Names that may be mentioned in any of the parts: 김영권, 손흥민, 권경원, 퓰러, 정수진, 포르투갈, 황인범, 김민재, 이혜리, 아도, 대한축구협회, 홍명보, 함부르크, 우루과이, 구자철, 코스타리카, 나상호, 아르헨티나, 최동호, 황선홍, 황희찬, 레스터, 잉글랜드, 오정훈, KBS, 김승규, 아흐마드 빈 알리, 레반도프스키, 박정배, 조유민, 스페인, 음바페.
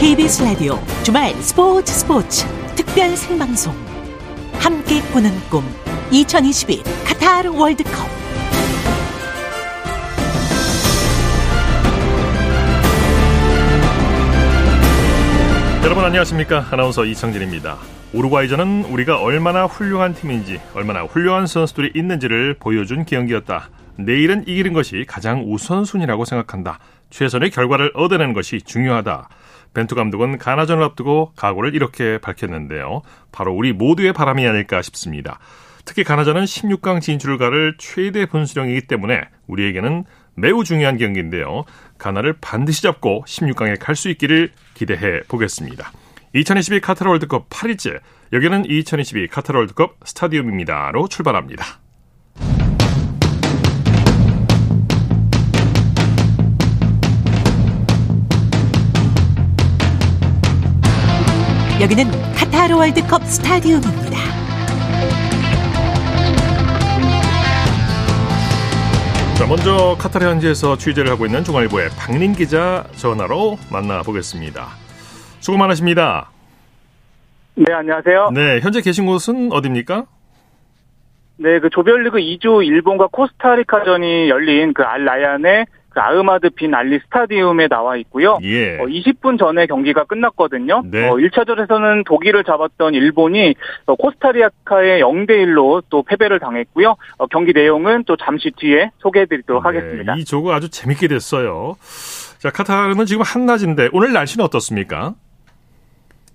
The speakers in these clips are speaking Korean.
KBS 라디오 주말 스포츠 특별 생방송 함께 꾸는 꿈 2022 카타르 월드컵. 여러분 안녕하십니까? 아나운서 이창진입니다. 우루과이전은 우리가 얼마나 훌륭한 팀인지, 얼마나 훌륭한 선수들이 있는지를 보여준 경기였다. 내일은 이기는 것이 가장 우선순위라고 생각한다. 최선의 결과를 얻어내는 것이 중요하다. 벤투 감독은 가나전을 앞두고 각오를 이렇게 밝혔는데요. 바로 우리 모두의 바람이 아닐까 싶습니다. 특히 가나전은 16강 진출을 가를 최대 분수령이기 때문에 우리에게는 매우 중요한 경기인데요. 가나를 반드시 잡고 16강에 갈 수 있기를 기대해 보겠습니다. 2022 카타르 월드컵 8일째, 여기는 2022 카타르 월드컵 스타디움입니다로 출발합니다. 여기는 카타르 월드컵 스타디움입니다. 자, 먼저 카타르 현지에서 취재를 하고 있는 중앙일보의 박민 기자 전화로 만나보겠습니다. 수고 많으십니다. 네, 안녕하세요. 네, 현재 계신 곳은 어디입니까? 네, 그 조별리그 2조 일본과 코스타리카전이 열린 그 알라얀의 그 아흐마드 빈 알리 스타디움에 나와 있고요. 예. 20분 전에 경기가 끝났거든요. 네. 1차전에서는 독일을 잡았던 일본이 코스타리카에 0-1로 또 패배를 당했고요. 경기 내용은 또 잠시 뒤에 소개해드리도록 하겠습니다. 이 조가 아주 재밌게 됐어요. 자, 카타르는 지금 한낮인데 오늘 날씨는 어떻습니까?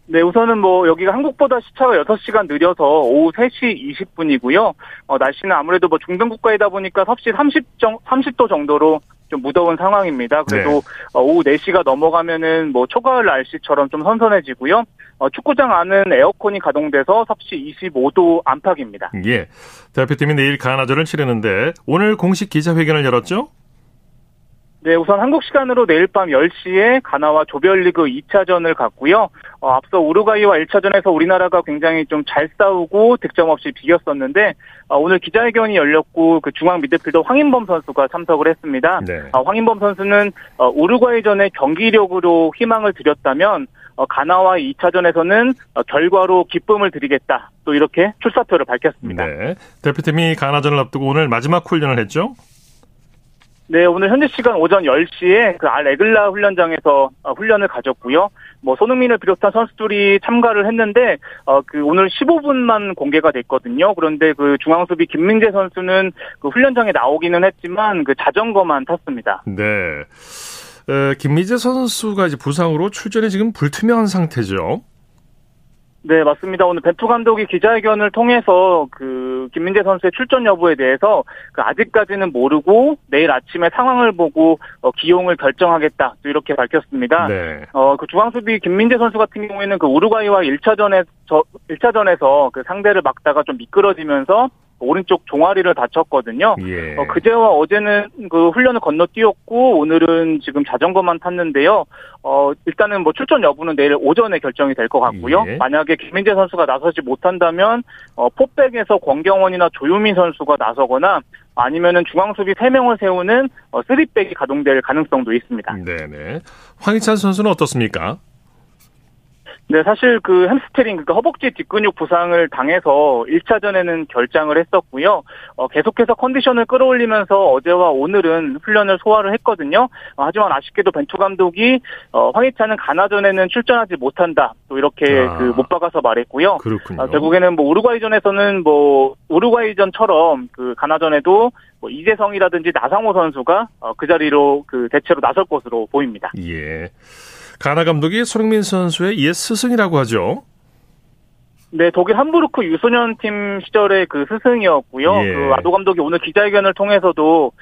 네, 우선은 여기가 한국보다 시차가 6시간 느려서 오후 3시 20분이고요. 날씨는 아무래도 중동 국가이다 보니까 섭씨 30도 정도로 좀 무더운 상황입니다. 그래도 네. 오후 4시가 넘어가면은 초가을 날씨처럼 좀 선선해지고요. 축구장 안은 에어컨이 가동돼서 섭씨 25도 안팎입니다. 예. 대표팀이 내일 가나전을 치르는데 오늘 공식 기자회견을 열었죠? 네, 우선 한국 시간으로 내일 밤 10시에 가나와 조별리그 2차전을 갖고요. 앞서 우루과이와 1차전에서 우리나라가 굉장히 좀 잘 싸우고 득점 없이 비겼었는데 오늘 기자회견이 열렸고 그 중앙 미드필더 황인범 선수가 참석을 했습니다. 네. 황인범 선수는 우루과이전의 경기력으로 희망을 드렸다면 가나와 2차전에서는 결과로 기쁨을 드리겠다. 또 이렇게 출사표를 밝혔습니다. 네, 대표팀이 가나전을 앞두고 오늘 마지막 훈련을 했죠? 네, 오늘 현지 시간 오전 10시에 그 알에글라 훈련장에서 훈련을 가졌고요. 손흥민을 비롯한 선수들이 참가를 했는데 오늘 15분만 공개가 됐거든요. 그런데 그 중앙수비 김민재 선수는 그 훈련장에 나오기는 했지만 그 자전거만 탔습니다. 네, 김민재 선수가 이제 부상으로 출전이 지금 불투명한 상태죠. 네, 맞습니다. 오늘 벤투 감독이 기자회견을 통해서 그 김민재 선수의 출전 여부에 대해서 아직까지는 모르고 내일 아침에 상황을 보고 기용을 결정하겠다. 또 이렇게 밝혔습니다. 네. 그 중앙수비 김민재 선수 같은 경우에는 그 우루과이와 1차전에서 그 상대를 막다가 좀 미끄러지면서 오른쪽 종아리를 다쳤거든요. 예. 그제와 어제는 그 훈련을 건너뛰었고 오늘은 지금 자전거만 탔는데요. 일단은 출전 여부는 내일 오전에 결정이 될 것 같고요. 예. 만약에 김민재 선수가 나서지 못한다면 포백에서 권경원이나 조유민 선수가 나서거나 아니면은 중앙수비 3명을 세우는 3백이 가동될 가능성도 있습니다. 네네. 황희찬 선수는 어떻습니까? 네, 사실 그 햄스트링, 그러니까 허벅지 뒷근육 부상을 당해서 1차전에는 결장을 했었고요. 계속해서 컨디션을 끌어올리면서 어제와 오늘은 훈련을 소화를 했거든요. 하지만 아쉽게도 벤투 감독이 황희찬은 가나전에는 출전하지 못한다. 또 이렇게 못 박아서 말했고요. 그렇군요. 결국에는 우루과이전에서는 우루과이전처럼 그 가나전에도 이재성이라든지 나상호 선수가 그 자리로 그 대체로 나설 것으로 보입니다. 예. 가나 감독이 손흥민 선수의 옛 스승이라고 하죠. 네, 독일 함부르크 유소년팀 시절의 그 스승이었고요. 예. 그 아도 감독이 오늘 기자회견을 통해서도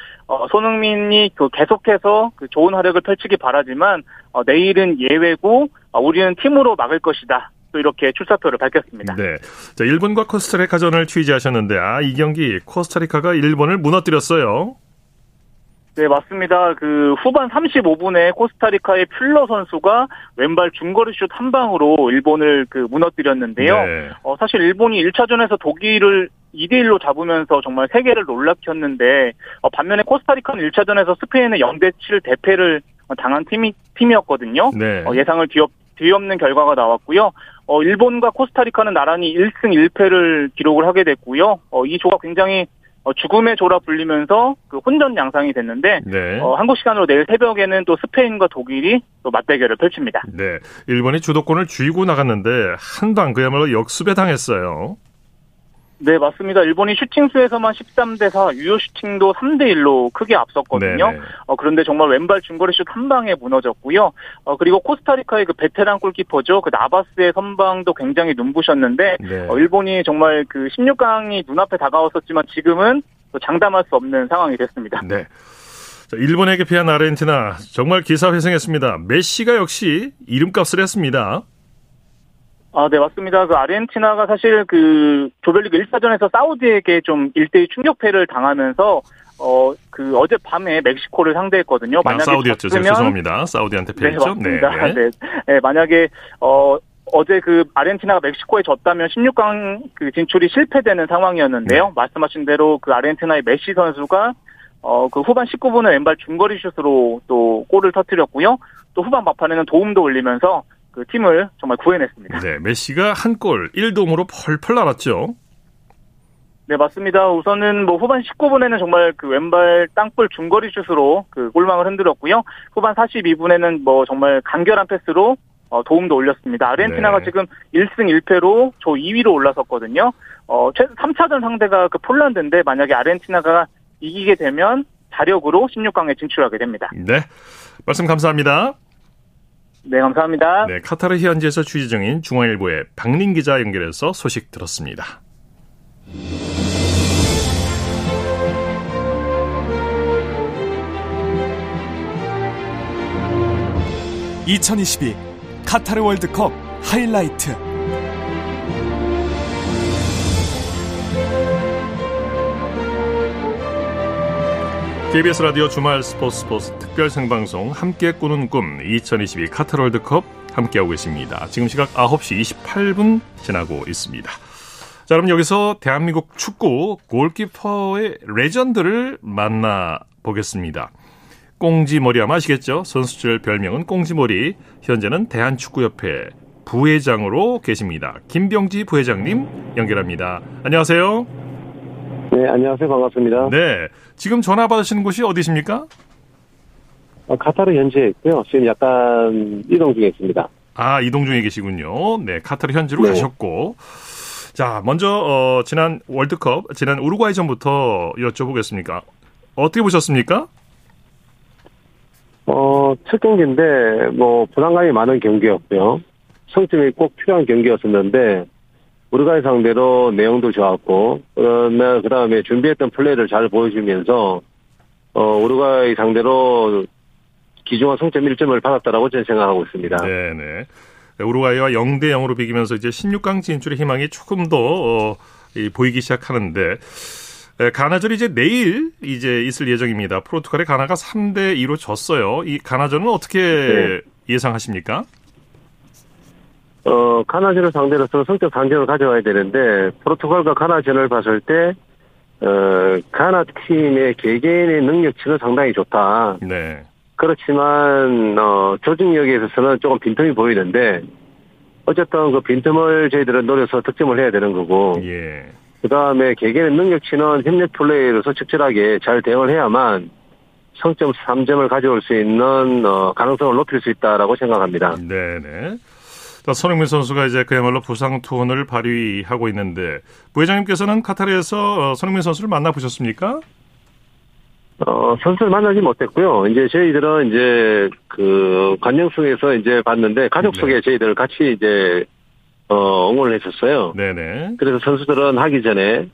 손흥민이 그 계속해서 그 좋은 활약을 펼치기 바라지만 내일은 예외고 우리는 팀으로 막을 것이다. 또 이렇게 출사표를 밝혔습니다. 네, 자, 일본과 코스타리카전을 취재하셨는데 이 경기 코스타리카가 일본을 무너뜨렸어요. 네, 맞습니다. 그 후반 35분에 코스타리카의 퓰러 선수가 왼발 중거리 슛 한 방으로 일본을 그 무너뜨렸는데요. 네. 사실 일본이 1차전에서 독일을 2-1로 잡으면서 정말 세계를 놀라켰는데 반면에 코스타리카는 1차전에서 스페인의 0-7 대패를 당한 팀이었거든요. 네. 예상을 뒤엎 뒤엎는 결과가 나왔고요. 일본과 코스타리카는 나란히 1승 1패를 기록을 하게 됐고요. 이 조가 굉장히 죽음의 조라 불리면서 그 혼전 양상이 됐는데 네. 한국 시간으로 내일 새벽에는 또 스페인과 독일이 또 맞대결을 펼칩니다. 네, 일본이 주도권을 쥐고 나갔는데 한방 그야말로 역습에 당했어요. 네, 맞습니다. 일본이 슈팅수에서만 13대4, 유효 슈팅도 3대1로 크게 앞섰거든요. 그런데 정말 왼발 중거리 슛 한 방에 무너졌고요. 그리고 코스타리카의 그 베테랑 골키퍼죠. 그 나바스의 선방도 굉장히 눈부셨는데 네. 일본이 정말 그 16강이 눈앞에 다가왔었지만 지금은 또 장담할 수 없는 상황이 됐습니다. 네. 자, 일본에게 패한 아르헨티나 정말 기사회생했습니다. 메시가 역시 이름값을 했습니다. 아, 네, 맞습니다. 그 아르헨티나가 사실 그 조별리그 1차전에서 사우디에게 좀 1대2 충격패를 당하면서 그 어젯밤에 멕시코를 상대했거든요. 만약에 사우디였죠. 죄송합니다. 사우디한테 패했죠. 네, 맞습니다. 네. 네. 네, 만약에 어제 그 아르헨티나가 멕시코에 졌다면 16강 그 진출이 실패되는 상황이었는데요. 네. 말씀하신 대로 그 아르헨티나의 메시 선수가 그 후반 19분에 왼발 중거리 슛으로 또 골을 터뜨렸고요. 또 후반 막판에는 도움도 올리면서 그 팀을 정말 구해냈습니다. 네, 메시가 한 골 1도움으로 펄펄 날았죠. 네, 맞습니다. 우선은 뭐 후반 19분에는 정말 그 왼발 땅볼 중거리 슛으로 그 골망을 흔들었고요. 후반 42분에는 뭐 정말 간결한 패스로 도움도 올렸습니다. 아르헨티나가 네. 지금 1승 1패로 조 2위로 올라섰거든요. 3차전 상대가 그 폴란드인데 만약에 아르헨티나가 이기게 되면 자력으로 16강에 진출하게 됩니다. 네, 말씀 감사합니다. 네, 감사합니다. 네, 카타르 현지에서 취재 중인 중앙일보의 박민 기자 연결해서 소식 들었습니다. (2022) 카타르 월드컵 하이라이트. KBS 라디오 주말 스포츠 특별 생방송 함께 꾸는 꿈 2022 카타르 월드컵 함께하고 있습니다. 지금 시각 9시 28분 지나고 있습니다. 자, 그럼 여기서 대한민국 축구 골키퍼의 레전드를 만나보겠습니다. 꽁지머리 아마 아시겠죠? 선수 시절 별명은 꽁지머리. 현재는 대한축구협회 부회장으로 계십니다. 김병지 부회장님 연결합니다. 안녕하세요. 네, 안녕하세요. 반갑습니다. 네, 지금 전화 받으시는 곳이 어디십니까? 카타르 현지에 있고요. 지금 약간 이동 중에 있습니다. 아, 이동 중에 계시군요. 네, 카타르 현지로 네. 가셨고. 자, 먼저 지난 월드컵, 지난 우루과이전부터 여쭤보겠습니다. 어떻게 보셨습니까? 첫 경기인데 뭐 부담감이 많은 경기였고요. 성점이 꼭 필요한 경기였었는데 우루과이 상대로 내용도 좋았고, 그다음에 준비했던 플레이를 잘 보여주면서, 우루과이 상대로 기중한 승점 1점을 받았다라고 저는 생각하고 있습니다. 네네. 우루과이와 0대0으로 비기면서 이제 16강 진출의 희망이 조금 더, 보이기 시작하는데, 가나전이 이제 내일 이제 있을 예정입니다. 포르투갈의 가나가 3대2로 졌어요. 이 가나전은 어떻게 네. 예상하십니까? 가나전을 상대로서 성적 단점을 가져와야 되는데, 포르투갈과 가나전을 봤을 때, 가나 팀의 개개인의 능력치는 상당히 좋다. 네. 그렇지만, 조직력에 있어서는 조금 빈틈이 보이는데, 어쨌든 그 빈틈을 저희들은 노려서 득점을 해야 되는 거고, 예. 그 다음에 개개인의 능력치는 협력 플레이로서 적절하게 잘 대응을 해야만, 성점 3점을 가져올 수 있는, 가능성을 높일 수 있다라고 생각합니다. 네네. 손흥민 선수가 이제 그야말로 부상 투혼을 발휘하고 있는데 부회장님께서는 카타르에서 손흥민 선수를 만나보셨습니까? 선수를 만나지 못했고요. 이제 저희들은 이제 그 관영석에서 이제 봤는데 가족 속에 네. 저희들 같이 이제 응원을 했었어요. 네네. 그래서 선수들은 하기 전에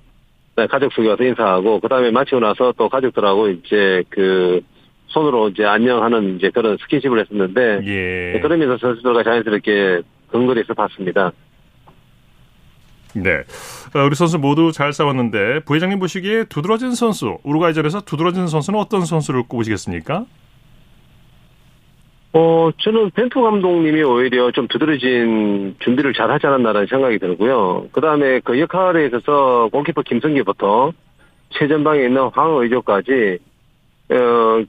가족 속에 와서 인사하고 그다음에 마치고 나서 또 가족들하고 이제 그 손으로 이제 안녕하는 이제 그런 스킨십을 했었는데 예. 그러면서 선수들과 자연스럽게 근거리에서 봤습니다. 네, 우리 선수 모두 잘 싸웠는데 부회장님 보시기에 두드러진 선수, 우루과이전에서 두드러진 선수는 어떤 선수를 꼽으시겠습니까? 저는 벤투 감독님이 오히려 좀 두드러진 준비를 잘 하지 않았나라는 생각이 들고요. 그다음에 그 역할에 있어서 골키퍼 김승규부터 최전방에 있는 황의조까지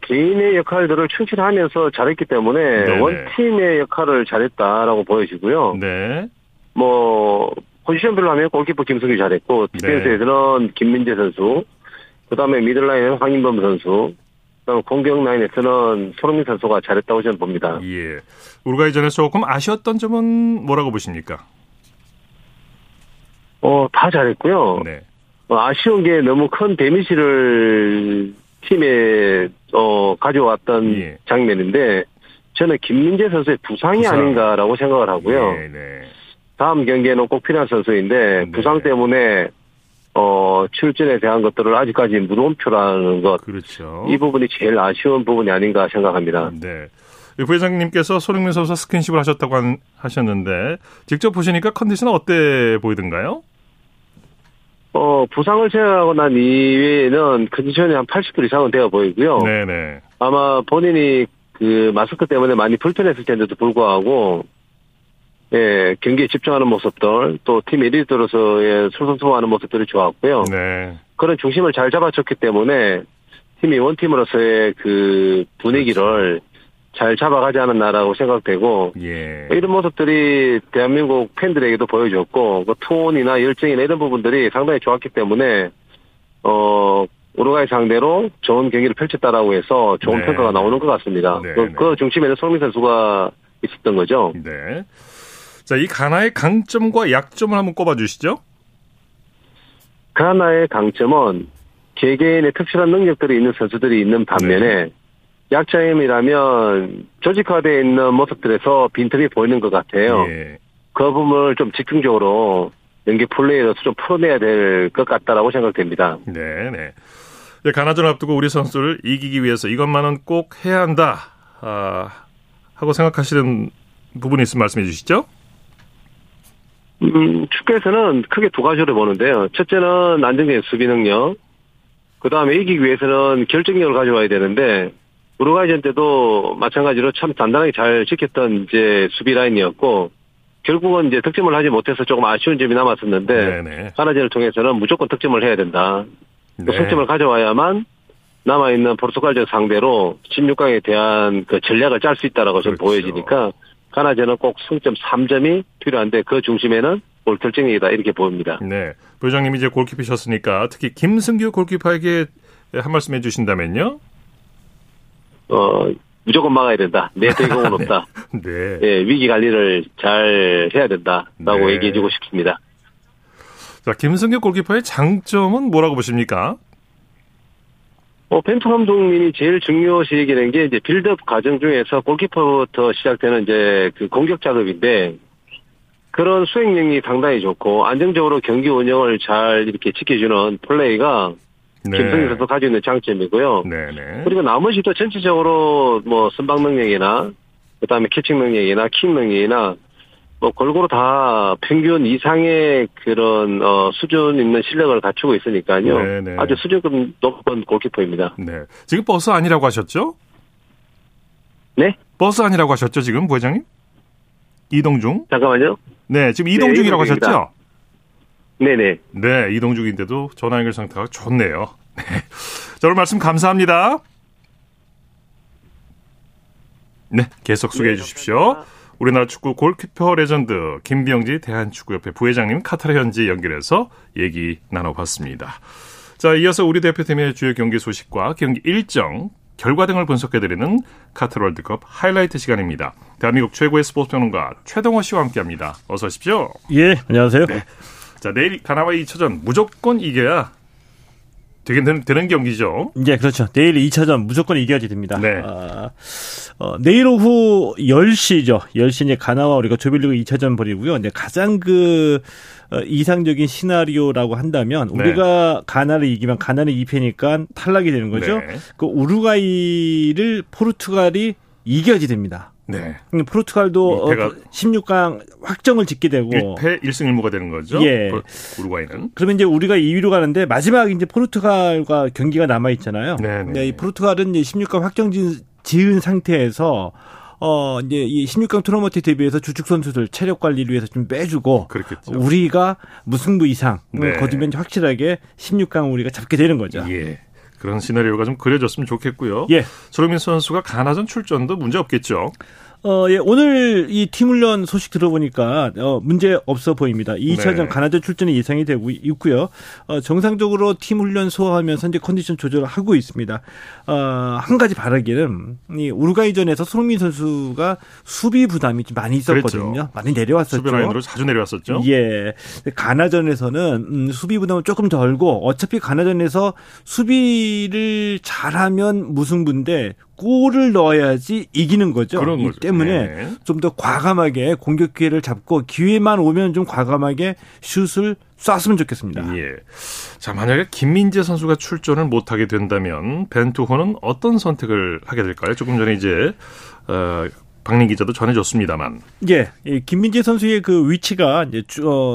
개인의 역할들을 충실하면서 잘했기 때문에 네네. 원팀의 역할을 잘했다라고 보여지고요. 네. 뭐 포지션별로 하면 골키퍼 김승규 잘했고 디펜스에서는 네. 김민재 선수, 그다음에 미들라인에는 황인범 선수, 그다음에 공격 라인에서는 손흥민 선수가 잘했다고 저는 봅니다. 예. 우루과이전에서 조금 아쉬웠던 점은 뭐라고 보십니까? 다 잘했고요. 네. 아쉬운 게 너무 큰 데미지를 팀에 가져왔던 예. 장면인데 저는 김민재 선수의 부상이 아닌가라고 생각을 하고요. 네, 네. 다음 경기에는 꼭 필요한 선수인데 네. 부상 때문에 출전에 대한 것들을 아직까지 무론표라는 것. 그렇죠. 이 부분이 제일 아쉬운 부분이 아닌가 생각합니다. 네. 부회장님께서 손흥민 선수와 스킨십을 하셨다고 하셨는데 직접 보시니까 컨디션은 어때 보이던가요? 부상을 제외하고 난 이외에는 컨디션이 한 80% 이상은 되어 보이고요. 네네. 아마 본인이 그 마스크 때문에 많이 불편했을 텐데도 불구하고, 예, 경기에 집중하는 모습들, 또 팀 에디터로서의 솔선수범하는 모습들이 좋았고요. 네. 그런 중심을 잘 잡아줬기 때문에 팀이 원팀으로서의 그 분위기를 그렇죠. 잘 잡아가지 않았나라고 생각되고 예. 이런 모습들이 대한민국 팬들에게도 보여줬고 그 투혼이나 열정이나 이런 부분들이 상당히 좋았기 때문에 우루과이 상대로 좋은 경기를 펼쳤다라고 해서 좋은 네. 평가가 나오는 것 같습니다. 네. 그 중심에는 손흥민 선수가 있었던 거죠. 네. 자, 이 가나의 강점과 약점을 한번 꼽아주시죠. 가나의 강점은 개개인의 특출한 능력들이 있는 선수들이 있는 반면에 네. 약점이라면 조직화되어 있는 모습들에서 빈틈이 보이는 것 같아요. 예. 그 부분을 좀 집중적으로 연계 플레이로서 좀 풀어내야 될 것 같다라고 생각됩니다. 네네. 가나전 앞두고 우리 선수를 이기기 위해서 이것만은 꼭 해야 한다 하고 생각하시는 부분이 있으면 말씀해 주시죠. 축구에서는 크게 두 가지로 보는데요. 첫째는 안정적인 수비 능력. 그 다음에 이기기 위해서는 결정력을 가져와야 되는데 우루과이전 때도 마찬가지로 참 단단하게 잘 지켰던 이제 수비 라인이었고 결국은 이제 득점을 하지 못해서 조금 아쉬운 점이 남았었는데 가나전을 통해서는 무조건 득점을 해야 된다. 네. 승점을 가져와야만 남아있는 포르투갈전 상대로 16강에 대한 그 전략을 짤 수 있다라고 저는 그렇죠. 보여지니까 가나전은 꼭 승점 3점이 필요한데 그 중심에는 골 결정력이다 이렇게 보입니다. 네, 부회장님이 이제 골키퍼셨으니까 특히 김승규 골키퍼에게 한 말씀 해주신다면요. 무조건 막아야 된다. 내 대공은 없다. 네. 예, 위기 관리를 잘 해야 된다라고 네. 얘기해주고 싶습니다. 자, 김승규 골키퍼의 장점은 뭐라고 보십니까? 벤투 감독님이 제일 중요시 얘기하는 게 이제 빌드업 과정 중에서 골키퍼부터 시작되는 이제 그 공격 작업인데 그런 수행력이 상당히 좋고 안정적으로 경기 운영을 잘 이렇게 지켜주는 플레이가 네. 김승규 선수 가지고 있는 장점이고요. 네네. 그리고 나머지도 전체적으로 뭐 선방 능력이나 그다음에 캐칭 능력이나 킥 능력이나 뭐 골고루 다 평균 이상의 그런 수준 있는 실력을 갖추고 있으니까요. 네네. 아주 수준급 높은 골키퍼입니다. 네. 지금 버스 아니라고 하셨죠? 네. 버스 아니라고 하셨죠? 지금 부회장님? 이동 중? 잠깐만요. 네, 지금 이동 중이라고 이동중입니다. 하셨죠? 네네. 네, 이동 중인데도 전화 연결 상태가 좋네요. 네. 자, 오늘 말씀 감사합니다. 네, 계속 소개해 주십시오. 우리나라 축구 골키퍼 레전드 김병지 대한축구협회 부회장님 카타르 현지 연결해서 얘기 나눠봤습니다. 자, 이어서 우리 대표팀의 주요 경기 소식과 경기 일정, 결과 등을 분석해드리는 카타르 월드컵 하이라이트 시간입니다. 대한민국 최고의 스포츠 평론가 최동호 씨와 함께합니다. 어서 오십시오. 예, 안녕하세요. 네. 자, 내일 가나와의 2차전 무조건 이겨야 되는 경기죠. 네, 그렇죠. 내일 2차전 무조건 이겨야지 됩니다. 네. 내일 오후 10시죠. 10시 이제 가나와 우리가 조별리그 2차전 벌이고요. 이제 가장 이상적인 시나리오라고 한다면 우리가 네. 가나를 이기면 가나는 2패니까 탈락이 되는 거죠. 네. 그 우루과이를 포르투갈이 이겨야지 됩니다. 네. 포르투갈도 16강 확정을 짓게 되고 1패 1승 1무가 되는 거죠. 예. 우루과이는. 그러면 이제 우리가 2위로 가는데 마지막 이제 포르투갈과 경기가 남아 있잖아요. 네. 이 포르투갈은 이제 16강 확정 지은 상태에서 이제 이 16강 토너먼트 대비해서 주축 선수들 체력 관리를 위해서 좀 빼주고 그렇겠죠. 우리가 무승부 이상 네. 거두면 확실하게 16강 우리가 잡게 되는 거죠. 예. 그런 시나리오가 좀 그려졌으면 좋겠고요. 예. 조유민 선수가 가나전 출전도 문제 없겠죠. 예, 오늘 이 팀 훈련 소식 들어보니까 문제 없어 보입니다. 2차전 네. 가나전 출전이 예상이 되고 있고요. 정상적으로 팀 훈련 소화하면서 이제 컨디션 조절을 하고 있습니다. 한 가지 바라기는 이 우루과이전에서 손흥민 선수가 수비 부담이 좀 많이 있었거든요. 그랬죠. 많이 내려왔었죠. 수비 라인으로 자주 내려왔었죠. 예. 가나전에서는 수비 부담은 조금 덜고 어차피 가나전에서 수비를 잘하면 무승부인데 골을 넣어야지 이기는 거죠. 그런 거죠. 때문에 네. 좀 더 과감하게 공격 기회를 잡고 기회만 오면 좀 과감하게 슛을 쐈으면 좋겠습니다. 예. 자, 만약에 김민재 선수가 출전을 못하게 된다면 벤투호는 어떤 선택을 하게 될까요? 조금 전에 이제 박민 기자도 전해줬습니다만. 예, 김민재 선수의 그 위치가 이제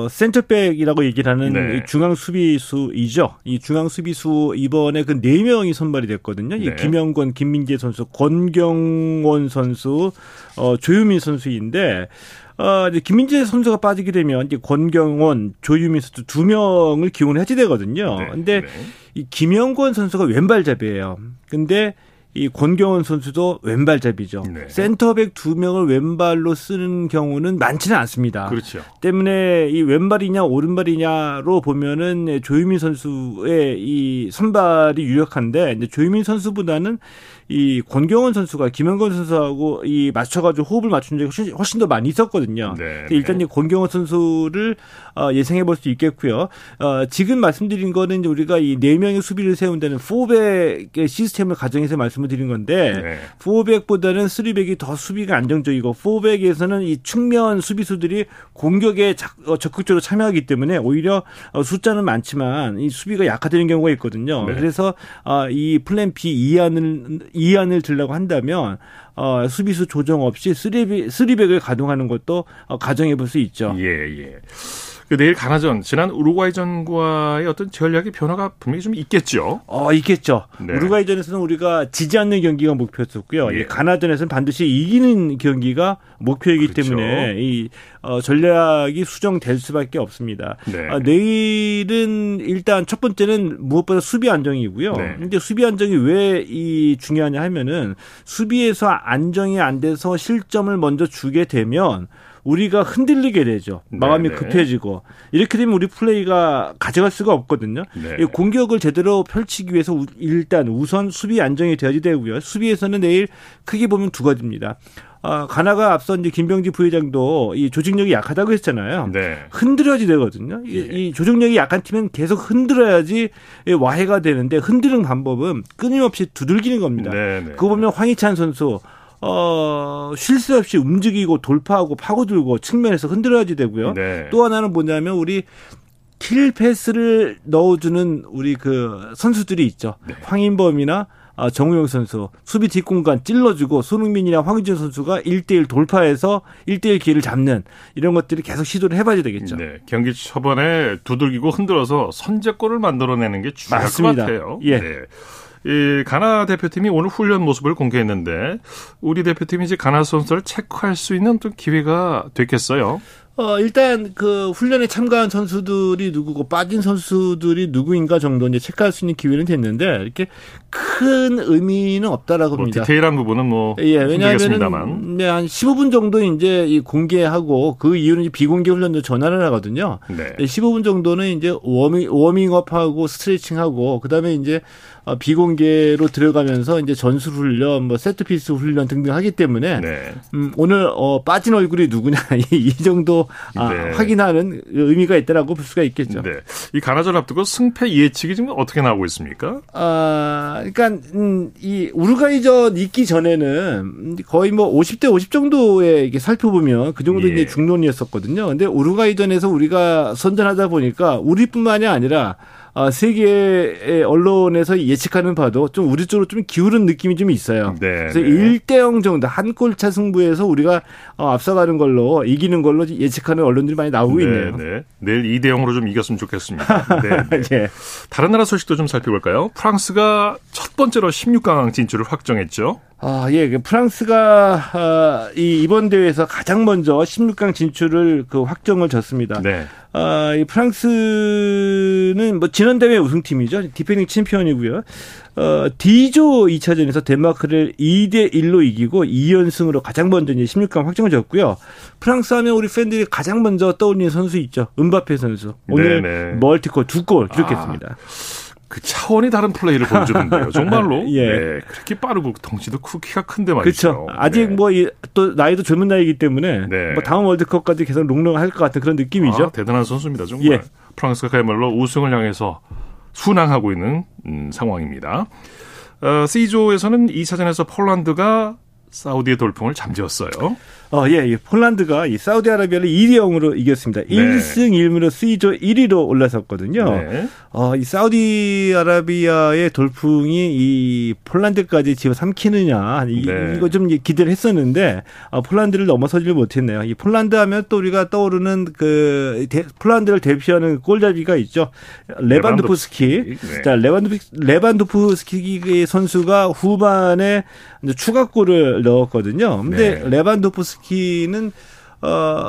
센터백이라고 얘기를 하는 네. 중앙 수비수이죠. 이 중앙 수비수 이번에 그 4명이 선발이 됐거든요. 네. 이 김영권, 김민재 선수, 권경원 선수, 조유민 선수인데. 이제 김민재 선수가 빠지게 되면 이제 권경원, 조유민 선수 2명을 기용을 해지되거든요. 그런데 네. 이 김영권 선수가 왼발잡이에요. 근데 이 권경원 선수도 왼발잡이죠. 네. 센터백 2명을 왼발로 쓰는 경우는 많지는 않습니다. 그렇죠. 때문에 이 왼발이냐 오른발이냐로 보면은 조유민 선수의 이 선발이 유력한데 이제 조유민 선수보다는 이 권경원 선수가 김영건 선수하고 이 맞춰가지고 호흡을 맞춘 적이 훨씬 더 많이 있었거든요. 네. 일단 이 권경원 선수를 예상해 볼 수 있겠고요. 지금 말씀드린 거는 이제 우리가 이 4명의 수비를 세운다는 4백의 시스템을 가정해서 말씀을 드린 건데 네. 4백보다는 3백이 더 수비가 안정적이고 4백에서는 이 측면 수비수들이 공격에 적극적으로 참여하기 때문에 오히려 숫자는 많지만 이 수비가 약화되는 경우가 있거든요. 네. 그래서 이 플랜 B 이안을 들려고 한다면 수비수 조정 없이 3백을 가동하는 것도 가정해 볼 수 있죠. 예. 그 내일 가나전, 지난 우루과이전과의 어떤 전략의 변화가 분명히 좀 있겠죠. 있겠죠. 네. 우루과이전에서는 우리가 지지 않는 경기가 목표였었고요. 예. 가나전에서는 반드시 이기는 경기가 목표이기 그렇죠. 때문에 이 전략이 수정될 수밖에 없습니다. 네. 내일은 일단 첫 번째는 무엇보다 수비 안정이고요. 그런데 네. 수비 안정이 왜 이 중요하냐 하면은 수비에서 안정이 안 돼서 실점을 먼저 주게 되면 우리가 흔들리게 되죠. 마음이 네네. 급해지고. 이렇게 되면 우리 플레이가 가져갈 수가 없거든요. 네. 공격을 제대로 펼치기 위해서 일단 우선 수비 안정이 되어야 되고요. 수비에서는 내일 크게 보면 2가지입니다. 가나가 앞서 이제 김병지 부회장도 이 조직력이 약하다고 했잖아요. 네. 흔들어야지 되거든요. 예. 이 조직력이 약한 팀은 계속 흔들어야지 와해가 되는데 흔드는 방법은 끊임없이 두들기는 겁니다. 네네. 그거 보면 황희찬 선수. 쉴 새 없이 움직이고 돌파하고 파고들고 측면에서 흔들어야지 되고요. 네. 또 하나는 뭐냐면 우리 킬 패스를 넣어주는 우리 그 선수들이 있죠. 네. 황인범이나 정우영 선수 수비 뒷공간 찔러주고 손흥민이나 황희찬 선수가 1대1 돌파해서 1대1 기회를 잡는 이런 것들이 계속 시도를 해봐야 되겠죠. 네, 경기 초반에 두들기고 흔들어서 선제골을 만들어내는 게 중요할 것 같아요. 예. 네. 이 가나 대표팀이 오늘 훈련 모습을 공개했는데 우리 대표팀이 이제 가나 선수를 체크할 수 있는 또 기회가 됐겠어요. 일단 그 훈련에 참가한 선수들이 누구고 빠진 선수들이 누구인가 정도 이제 체크할 수 있는 기회는 됐는데 이렇게 큰 의미는 없다라고 봅니다. 디테일한 부분은 예, 왜냐하면 네, 한 15분 정도 이제 이 공개하고 그 이유는 이제 비공개 훈련도 전환을 하거든요. 네. 15분 정도는 이제 워밍업하고 스트레칭하고 그다음에 이제 비공개로 들어가면서 이제 전술 훈련, 세트피스 훈련 등등 하기 때문에 네. 오늘 빠진 얼굴이 누구냐 이 정도. 네. 확인하는 의미가 있다라고 볼 수가 있겠죠. 네. 이 가나전 앞두고 승패 예측이 지금 어떻게 나오고 있습니까? 그러니까 이 우루과이전 있기 전에는 거의 50대 50 정도에 이게 살펴보면 그 정도 예. 이제 중론이었었거든요. 근데 우루과이전에서 우리가 선전하다 보니까 우리뿐만이 아니라 세계 언론에서 예측하는 바도 좀 우리 쪽으로 좀 기울은 느낌이 좀 있어요. 네, 그래서 1대0 정도 한 골차 승부에서 우리가 앞서가는 걸로 이기는 걸로 예측하는 언론들이 많이 나오고 있네요. 네. 내일 2대0으로 좀 이겼으면 좋겠습니다. 네. 예. 다른 나라 소식도 좀 살펴볼까요? 프랑스가 첫 번째로 16강 진출을 확정했죠. 프랑스가 이번 대회에서 가장 먼저 16강 진출을 확정을 졌습니다. 네. 이 프랑스는 지난 대회 우승팀이죠. 디펜딩 챔피언이고요. D조 2차전에서 덴마크를 2-1로 이기고 2연승으로 가장 먼저 이제 16강 확정을 졌고요. 프랑스 하면 우리 팬들이 가장 먼저 떠올리는 선수 있죠. 음바페 선수. 오늘 네네. 멀티골 2골 기록했습니다. 그 차원이 다른 플레이를 보여주는데요. 정말로. 예. 네, 그렇게 빠르고 덩치도 크기가 큰데 말이죠. 그렇죠. 아직 네. 또 나이도 젊은 나이이기 때문에 네. 다음 월드컵까지 계속 롱롱할 것 같은 그런 느낌이죠. 대단한 선수입니다. 정말. 예. 프랑스가 그야말로 우승을 향해서 순항하고 있는 상황입니다. C조에서는 2차전에서 폴란드가 사우디의 돌풍을 잠재웠어요. 폴란드가 이 사우디아라비아를 2-0으로 이겼습니다. 네. 1승 1무로 C조 1위로 올라섰거든요. 네. 이 사우디아라비아의 돌풍이 이 폴란드까지 집어삼키느냐 네. 이거 좀 기대를 했었는데 폴란드를 넘어서지를 못했네요. 이 폴란드 하면 또 우리가 떠오르는 폴란드를 대표하는 골잡이가 있죠. 레반도프스키. 네. 자, 레반도프스키 선수가 후반에 추가골을 넣었거든요. 근데 네. 레반도프스키는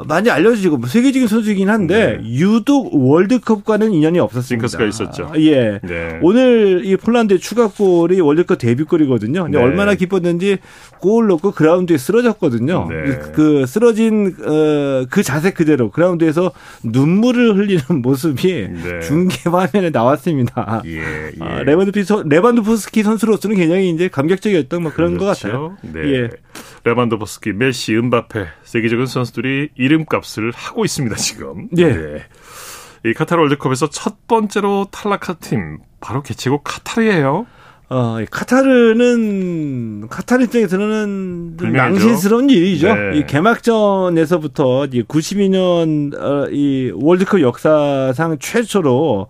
많이 알려지고 세계적인 선수이긴 한데 네. 유독 월드컵과는 인연이 없었습니다. 징크스가 있었죠. 예. 네. 오늘 이 폴란드의 추가골이 월드컵 데뷔골이거든요. 근데 네. 얼마나 기뻤는지 골 넣고 그라운드에 쓰러졌거든요. 네. 그 쓰러진 그 자세 그대로 그라운드에서 눈물을 흘리는 모습이 네. 중계 화면에 나왔습니다. 예. 예. 레반도프스키 선수로서는 굉장히 이제 감격적이었던 그런 그렇죠. 것 같아요. 네. 예. 레반도프스키, 메시, 음바페 세계적인 선수들이 이름값을 하고 있습니다 지금. 네. 네. 이 카타르 월드컵에서 첫 번째로 탈락한 팀 바로 개최국 카타르예요. 카타르 입장에서는 낭신스러운 일이죠. 네. 이 개막전에서부터 92년 이 월드컵 역사상 최초로.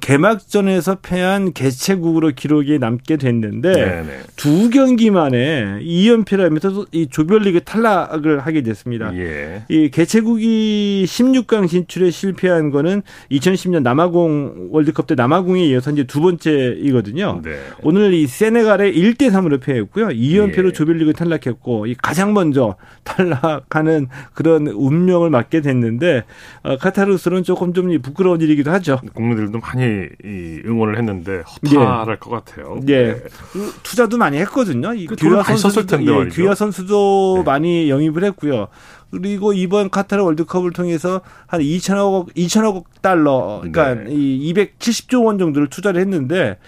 개막전에서 패한 개최국으로 기록이 남게 됐는데 네네. 두 경기 만에 2연패를 하면서 이 조별리그 탈락을 하게 됐습니다. 예. 이 개최국이 16강 진출에 실패한 거는 2010년 남아공 월드컵 때 남아공에 이어서 이제 두 번째이거든요. 네. 오늘 이 세네갈에 1-3으로 패했고요. 2연패로 예. 조별리그 탈락했고 이 가장 먼저 탈락하는 그런 운명을 맞게 됐는데 카타르스로는 조금 좀 부끄러운 일이기도 하죠. 국민들도 많이 응원을 했는데 허탈할 예. 것 같아요. 예. 네. 투자도 많이 했거든요. 귀화 선수도, 네. 많이 영입을 했고요. 그리고 이번 카타르 월드컵을 통해서 한 2,000억 달러, 그러니까 네. 270조 원 정도를 투자를 했는데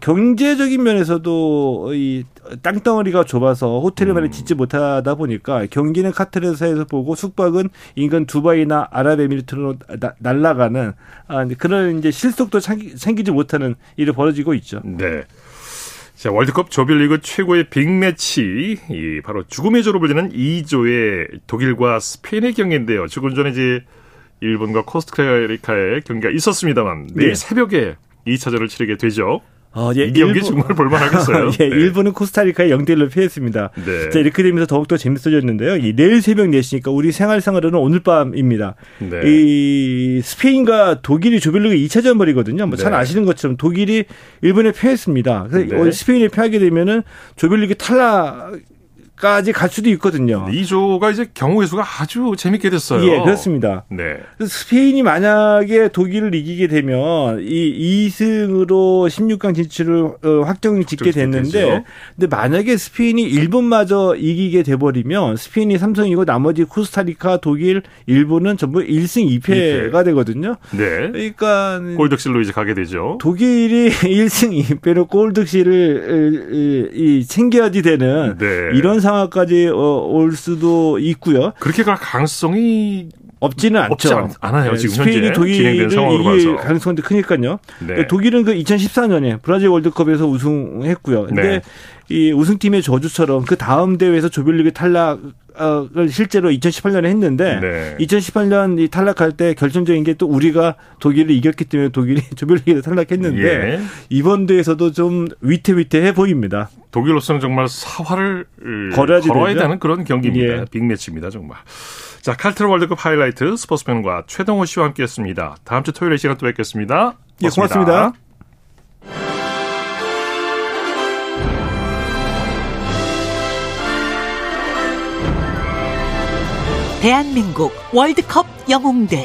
경제적인 면에서도 이 땅덩어리가 좁아서 호텔을 많이 짓지 못하다 보니까 경기는 카타르에서 보고 숙박은 인근 두바이나 아랍에미리트로 날아가는 그런 이제 실속도 생기지 못하는 일이 벌어지고 있죠. 네. 자, 월드컵 조별리그 최고의 빅매치, 바로 죽음의 조로 불리는 2조의 독일과 스페인의 경기인데요. 조금 전에 이제 일본과 코스타리카의 경기가 있었습니다만 내일 네. 새벽에 2차전을 치르게 되죠. 이 경기 정말 볼만하겠어요. 예, 네. 일본은 코스타리카에 0-1로 패했습니다. 네. 자, 이렇게 되면서 더욱더 재밌어졌는데요. 내일 새벽 4시니까 우리 생활상으로는 오늘 밤입니다. 네. 이 스페인과 독일이 조별리그 2차전 벌이거든요. 네. 잘 아시는 것처럼 독일이 일본에 패했습니다. 그래서 네. 스페인에 패하게 되면은 조별리그 탈락까지 갈 수도 있거든요. 이 조가 이제 경우의 수가 아주 재밌게 됐어요. 예, 그렇습니다. 네. 스페인이 만약에 독일을 이기게 되면 이 2승으로 16강 진출을 확정 짓게 됐는데, 근데 만약에 스페인이 일본마저 이기게 돼버리면 스페인이 3승이고 나머지 코스타리카, 독일, 일본은 전부 1승 2패가 되거든요. 네. 그러니까 골득실로 이제 가게 되죠. 독일이 1승 2패로 골득실을 챙겨야지 되는 네. 이런 상황까지 올 수도 있고요. 그렇게 갈 가능성이 없지는 않죠. 않아요. 네, 지금 스페인이 현재 독일을 이길 가능성도 크니까요. 네. 독일은 2014년에 브라질 월드컵에서 우승했고요. 그런데 네. 이 우승팀의 저주처럼 그 다음 대회에서 조별리그 탈락을 실제로 2018년에 했는데 네. 2018년 이 탈락할 때 결정적인 게 또 우리가 독일을 이겼기 때문에 독일이 조별리그에서 탈락했는데 예. 이번 대회에서도 좀 위태위태해 보입니다. 독일로서는 정말 사활을 걸어야 되는 그런 경기입니다. 예. 빅매치입니다. 정말. 자, 카타르 월드컵 하이라이트 스포츠맨과 최동호 씨와 함께했습니다. 다음 주 토요일 이 시간 또 뵙겠습니다. 고맙습니다. 예, 고맙습니다. 대한민국 월드컵 영웅들.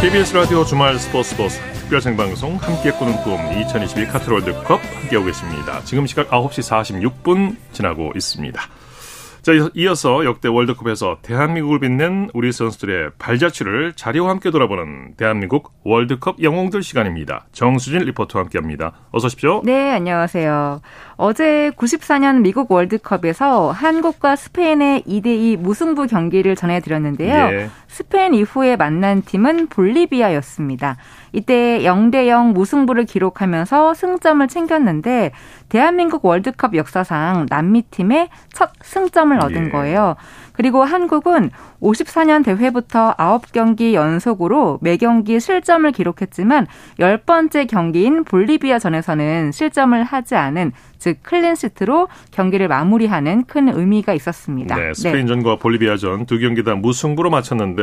KBS 라디오 주말 스포츠 버스 특별 생방송 함께 꾸는 꿈 2022 카타르 월드컵 함께하고 계십니다. 지금 시각 9시 46분 지나고 있습니다. 자, 이어서 역대 월드컵에서 대한민국을 빛낸 우리 선수들의 발자취를 자리와 함께 돌아보는 대한민국 월드컵 영웅들 시간입니다. 정수진 리포터와 함께합니다. 어서 오십시오. 네, 안녕하세요. 어제 94년 미국 월드컵에서 한국과 스페인의 2대2 무승부 경기를 전해드렸는데요. 예. 스페인 이후에 만난 팀은 볼리비아였습니다. 이때 0대0 무승부를 기록하면서 승점을 챙겼는데 대한민국 월드컵 역사상 남미팀의 첫 승점을 얻은 거예요. 그리고 한국은 54년 대회부터 9경기 연속으로 매경기 실점을 기록했지만 10번째 경기인 볼리비아전에서는 실점을 하지 않은, 즉 클린시트로 경기를 마무리하는 큰 의미가 있었습니다. 네, 스페인전과 볼리비아전 두 경기 다 무승부로 마쳤는데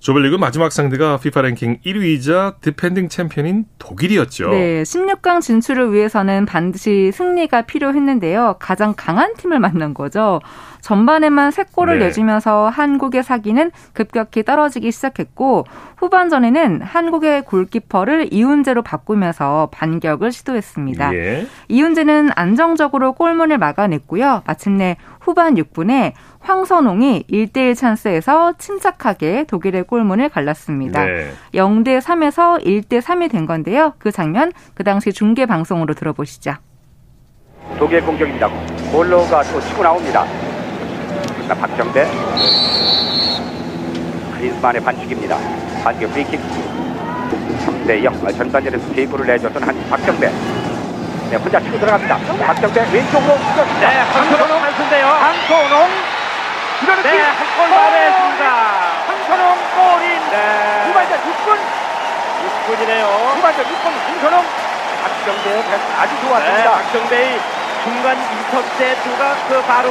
조별리그 마지막 상대가 FIFA 랭킹 1위이자 디펜딩 챔피언인 독일이었죠. 네, 16강 진출을 위해서는 반드시 승리가 필요했는데요. 가장 강한 팀을 만난 거죠. 전반에만 3골을 내주면서 한국의 사기는 급격히 떨어지기 시작했고 후반전에는 한국의 골키퍼를 이훈재로 바꾸면서 반격을 시도했습니다. 예. 이훈재는 안정적으로 골문을 막아냈고요. 마침내 후반 6분에 황선홍이 1대1 찬스에서 침착하게 독일의 골문을 갈랐습니다. 네. 0대3에서 1대3이 된 건데요. 그 장면 그 당시 중계 방송으로 들어보시죠. 독일 공격입니다. 몰로가 또 치고 나옵니다. 박정배, 크리스만의 반칙입니다. 반칙 프리킥. 3대0. 전반전에서 세이브를 내줬던 한 박정배. 네, 혼자 치고 들어갑니다. 박정배 왼쪽으로 슛. 네, 황선홍 한수인데요. 황선홍. 네, 한골 만했습니다. 황선홍 골인. 네. 후반전 6분. 6분이네요. 후반전 6분 황선홍. 박정배의 패스 아주 좋았습니다. 네, 박정배의 중간 인터셉트가 그 바로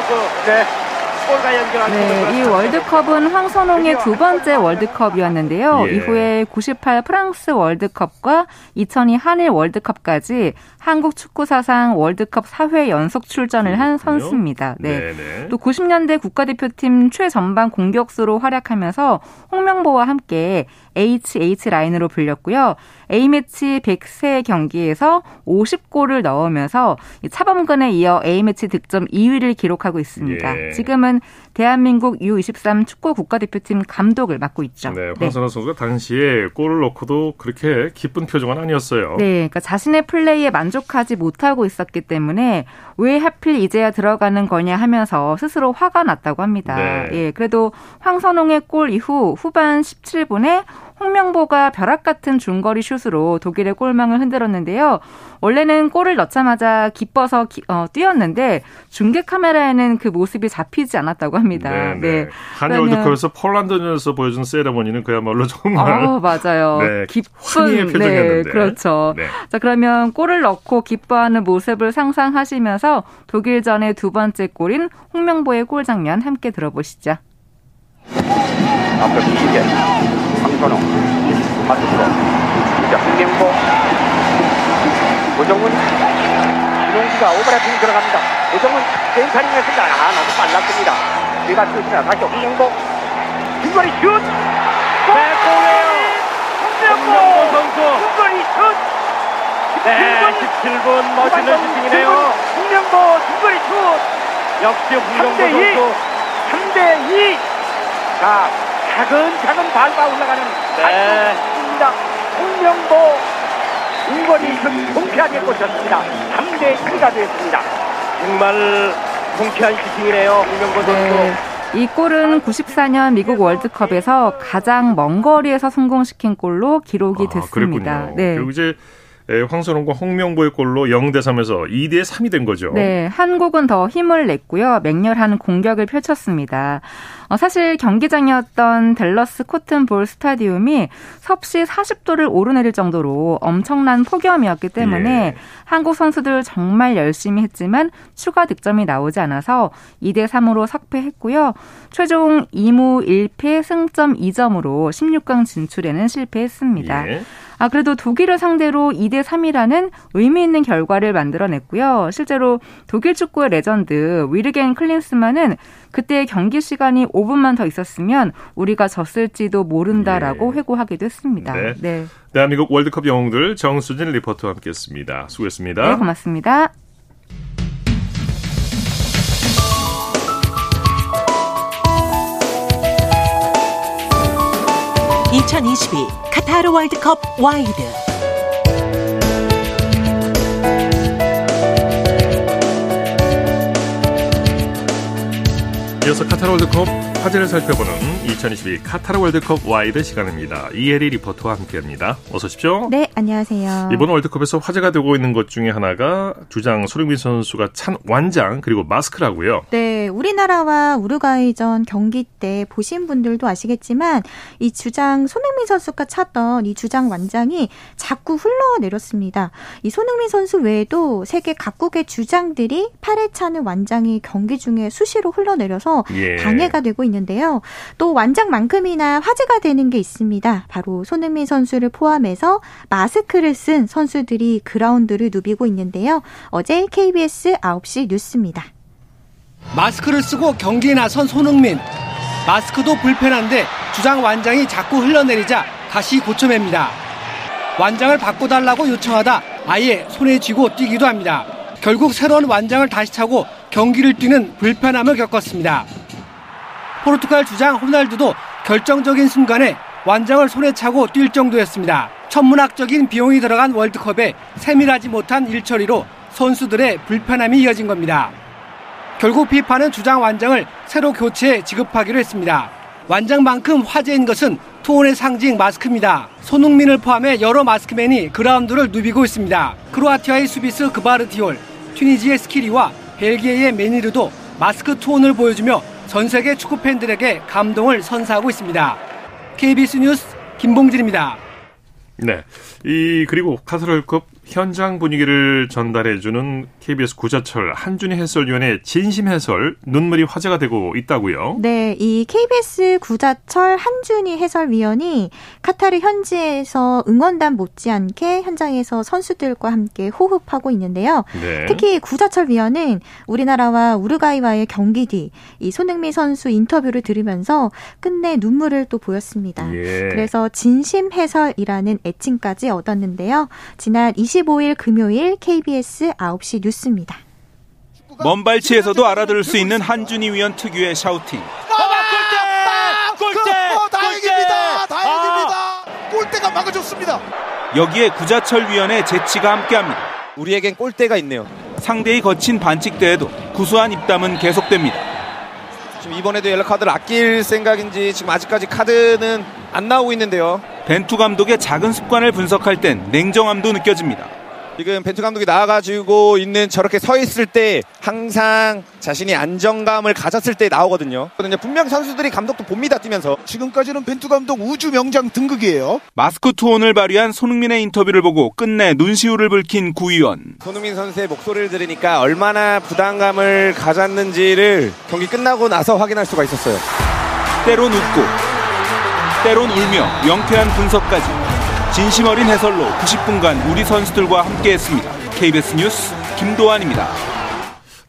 이 월드컵은 황선홍의 두 번째 월드컵이었는데요. 예. 이후에 98 프랑스 월드컵과 2002 한일 월드컵까지 한국 축구 사상 월드컵 4회 연속 출전을 한 선수입니다. 네. 또 90년대 국가대표팀 최전방 공격수로 활약하면서 홍명보와 함께 HH 라인으로 불렸고요. A매치 103 경기에서 50골을 넣으면서 차범근에 이어 A매치 득점 2위를 기록하고 있습니다. 예. 지금은 대한민국 U23 축구 국가대표팀 감독을 맡고 있죠. 네, 황선홍 선수가 당시에 골을 넣고도 그렇게 기쁜 표정은 아니었어요. 네, 그러니까 자신의 플레이에 만족하지 못하고 있었기 때문에 왜 하필 이제야 들어가는 거냐 하면서 스스로 화가 났다고 합니다. 네. 예, 그래도 황선홍의 골 이후 후반 17분에 홍명보가 벼락 같은 중거리 슛으로 독일의 골망을 흔들었는데요. 원래는 골을 넣자마자 기뻐서 뛰었는데 중계 카메라에는 그 모습이 잡히지 않았다고 합니다. 네. 한일 월드컵에서 폴란드전에서 보여준 세레머니는 그야말로 정말 맞아요. 네, 기쁜 환희의 표정이었는데. 네, 그렇죠. 네. 자, 그러면 골을 넣고 기뻐하는 모습을 상상하시면서 독일전의 두 번째 골인 홍명보의 골 장면 함께 들어보시죠. 앞서 기시게 황선홍 맞으로 자, 홍명보 오정훈 신홍수가 오버래핑 들어갑니다. 오정훈 개인 타임이었습니다. 너무 빨랐습니다. 제가 슛이나 다시 홍명보 중거리 슛! 골이에요! 홍명보 선수 중거리 슛! 네, 17분 멋있는 슈팅이네요. 홍명보 중거리 슛! 역시 홍명보 선수 3대2! 자, 차근차근 밟아 올라가는 한국입니다. 홍명보 중거리 슛 통쾌하게 꽂혔습니다. 3대 1가 되었습니다. 정말 통쾌한 슈팅이네요. 홍명보 선수. 이 골은 94년 미국 월드컵에서 가장 먼 거리에서 성공시킨 골로 기록이 됐습니다. 그랬군요. 네. 그리고 이제 황선홍과 홍명보의 골로 0대3에서 2대3이 된 거죠. 네, 한국은 더 힘을 냈고요. 맹렬한 공격을 펼쳤습니다. 사실 경기장이었던 댈러스 코튼볼 스타디움이 섭씨 40도를 오르내릴 정도로 엄청난 폭염이었기 때문에 예. 한국 선수들 정말 열심히 했지만 추가 득점이 나오지 않아서 2대3으로 석패했고요. 최종 2무 1패 승점 2점으로 16강 진출에는 실패했습니다. 예. 그래도 독일을 상대로 2대3이라는 의미 있는 결과를 만들어냈고요. 실제로 독일 축구의 레전드 위르겐 클린스만은 그때 경기 시간이 5분만 더 있었으면 우리가 졌을지도 모른다라고 네. 회고하기도 했습니다. 네. 네. 대한민국 월드컵 영웅들 정수진 리포터와 함께했습니다. 수고했습니다. 네, 고맙습니다. 카타르 월드컵 와이드 이어서 카타르 월드컵 화제를 살펴보는 2022 카타르 월드컵 와이드 시간입니다. 이혜리 리포터와 함께합니다. 어서 오십시오. 네, 안녕하세요. 이번 월드컵에서 화제가 되고 있는 것 중에 하나가 주장 손흥민 선수가 찬 완장 그리고 마스크라고요. 네, 우리나라와 우루과이전 경기 때 보신 분들도 아시겠지만 이 주장 손흥민 선수가 찼던 이 주장 완장이 자꾸 흘러내렸습니다. 이 손흥민 선수 외에도 세계 각국의 주장들이 팔에 차는 완장이 경기 중에 수시로 흘러내려서 예. 방해가 되고 있는데요. 또 완장만큼이나 화제가 되는 게 있습니다. 바로 손흥민 선수를 포함해서 마스크를 쓴 선수들이 그라운드를 누비고 있는데요. 어제 KBS 9시 뉴스입니다. 마스크를 쓰고 경기에 나선 손흥민. 마스크도 불편한데 주장 완장이 자꾸 흘러내리자 다시 고쳐맵니다. 완장을 바꿔달라고 요청하다 아예 손에 쥐고 뛰기도 합니다. 결국 새로운 완장을 다시 차고 경기를 뛰는 불편함을 겪었습니다. 포르투갈 주장 호날두도 결정적인 순간에 완장을 손에 차고 뛸 정도였습니다. 천문학적인 비용이 들어간 월드컵에 세밀하지 못한 일처리로 선수들의 불편함이 이어진 겁니다. 결국 피파는 주장 완장을 새로 교체해 지급하기로 했습니다. 완장만큼 화제인 것은 투혼의 상징 마스크입니다. 손흥민을 포함해 여러 마스크맨이 그라운드를 누비고 있습니다. 크로아티아의 수비스 그바르디올, 튀니지의 스키리와 벨기에의 메니르도 마스크 투혼을 보여주며 전 세계 축구 팬들에게 감동을 선사하고 있습니다. KBS 뉴스 김봉진입니다. 네, 그리고 카타르 월드컵 현장 분위기를 전달해주는 KBS 구자철 한준희 해설위원의 진심 해설 눈물이 화제가 되고 있다고요. 네, 이 KBS 구자철 한준희 해설위원이 카타르 현지에서 응원단 못지않게 현장에서 선수들과 함께 호흡하고 있는데요. 네. 특히 구자철 위원은 우리나라와 우루과이와의 경기 뒤 이 손흥민 선수 인터뷰를 들으면서 끝내 눈물을 또 보였습니다. 예. 그래서 진심 해설이라는 애칭까지 얻었는데요. 지난 25일 금요일 KBS 9시 뉴스입니다. 먼 발치에서도 알아들을 수 있는 한준희 위원 특유의 샤우팅. 골대! 다행입니다! 다행입니다! 골대가 막아줬습니다. 여기에 구자철 위원의 재치가 함께합니다. 우리에겐 골대가 있네요. 상대의 거친 반칙대에도 구수한 입담은 계속됩니다. 지금 이번에도 옐로카드를 아낄 생각인지 지금 아직까지 카드는 안 나오고 있는데요. 벤투 감독의 작은 습관을 분석할 땐 냉정함도 느껴집니다. 지금 벤투 감독이 나와가지고 있는 저렇게 서 있을 때 항상 자신이 안정감을 가졌을 때 나오거든요. 분명 선수들이 감독도 봅니다 뛰면서. 지금까지는 벤투 감독 우주 명장 등극이에요. 마스크 투혼을 발휘한 손흥민의 인터뷰를 보고 끝내 눈시울을 붉힌 구위원. 손흥민 선수의 목소리를 들으니까 얼마나 부담감을 가졌는지를 경기 끝나고 나서 확인할 수가 있었어요. 때론 웃고. 때론 울며 명쾌한 분석까지 진심 어린 해설로 90분간 우리 선수들과 함께했습니다. KBS 뉴스 김도환입니다.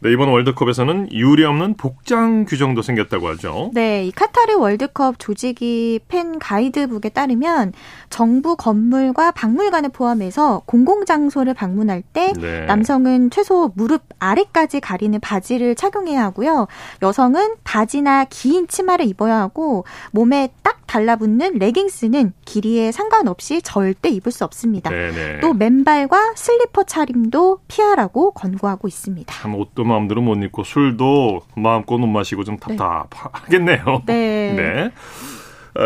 네, 이번 월드컵에서는 유례없는 복장 규정도 생겼다고 하죠. 네, 이 카타르 월드컵 조직이 팬 가이드북에 따르면 정부 건물과 박물관을 포함해서 공공장소를 방문할 때 네. 남성은 최소 무릎 아래까지 가리는 바지를 착용해야 하고요. 여성은 바지나 긴 치마를 입어야 하고 몸에 딱 달라붙는 레깅스는 길이에 상관없이 절대 입을 수 없습니다. 네네. 또 맨발과 슬리퍼 차림도 피하라고 권고하고 있습니다. 참 옷도 마음대로 못 입고 술도 마음껏 못 마시고 좀 답답하겠네요. 네. 네.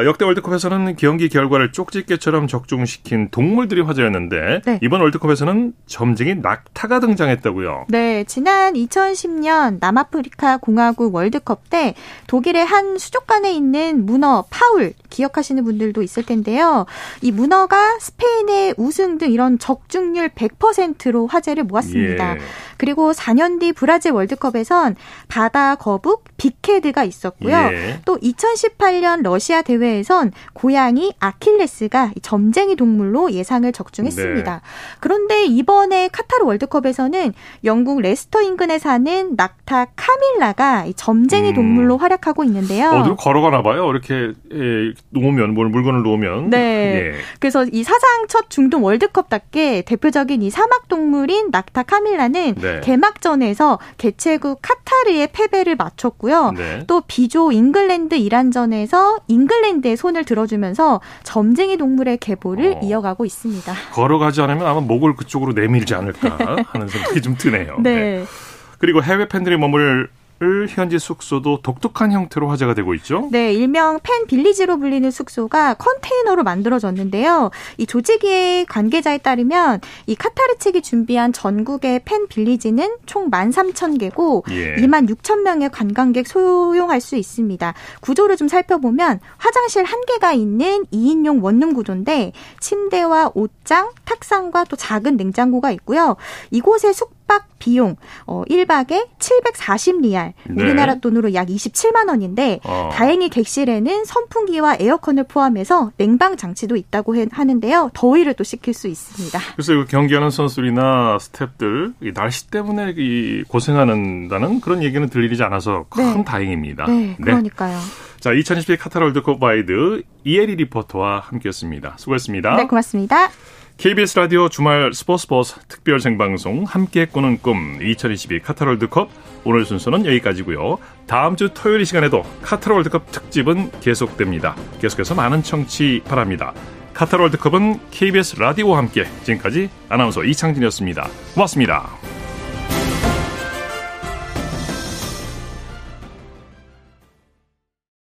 역대 월드컵에서는 경기 결과를 쪽집게처럼 적중시킨 동물들이 화제였는데 네. 이번 월드컵에서는 점쟁이 낙타가 등장했다고요. 네, 지난 2010년 남아프리카 공화국 월드컵 때 독일의 한 수족관에 있는 문어 파울 기억하시는 분들도 있을 텐데요. 이 문어가 스페인의 우승 등 이런 적중률 100%로 화제를 모았습니다. 예. 그리고 4년 뒤 브라질 월드컵에선 바다 거북 빅헤드가 있었고요. 예. 또 2018년 러시아 대회에선 고양이 아킬레스가 점쟁이 동물로 예상을 적중했습니다. 네. 그런데 이번에 카타르 월드컵에서는 영국 레스터 인근에 사는 낙타 카밀라가 점쟁이 동물로 활약하고 있는데요. 어디로 걸어가나 봐요. 이렇게 놓으면 물건을 놓으면. 네. 예. 그래서 이 사상 첫 중동 월드컵답게 대표적인 이 사막 동물인 낙타 카밀라는 네. 개막전에서 개최국 카타르의 패배를 마쳤고요. 네. 또 비조 잉글랜드 이란전에서 잉글랜드의 손을 들어주면서 점쟁이 동물의 계보를 이어가고 있습니다. 걸어가지 않으면 아마 목을 그쪽으로 내밀지 않을까 하는 생각이 좀 드네요. 네. 네. 그리고 해외 팬들이 머물 현지 숙소도 독특한 형태로 화제가 되고 있죠. 네, 일명 팬 빌리지로 불리는 숙소가 컨테이너로 만들어졌는데요. 이 조직의 관계자에 따르면 이 카타르 측이 준비한 전국의 팬 빌리지는 총 13,000개고 26,000명의 관광객 소용할 수 있습니다. 구조를 좀 살펴보면 화장실 1개가 있는 2인용 원룸 구조인데 침대와 옷장, 탁상과 또 작은 냉장고가 있고요. 이곳의 숙박 비용 1박에 740리알, 네. 우리나라 돈으로 약 27만 원인데 다행히 객실에는 선풍기와 에어컨을 포함해서 냉방 장치도 있다고 하는데요. 더위를 또 식힐 수 있습니다. 그래서 경기하는 선수들이나 스태프들 이 날씨 때문에 고생한다는 그런 얘기는 들리지 않아서 큰 네. 다행입니다. 네, 그러니까요. 네. 자, 2022 카타르 월드컵 와이드 이혜리 리포터와 함께했습니다. 수고했습니다. 네, 고맙습니다. KBS 라디오 주말 스포츠 특별 생방송 함께 꾸는 꿈 2022 카타르 월드컵 오늘 순서는 여기까지고요. 다음 주 토요일 이 시간에도 카타르 월드컵 특집은 계속됩니다. 계속해서 많은 청취 바랍니다. 카타르 월드컵은 KBS 라디오와 함께 지금까지 아나운서 이창진이었습니다. 고맙습니다.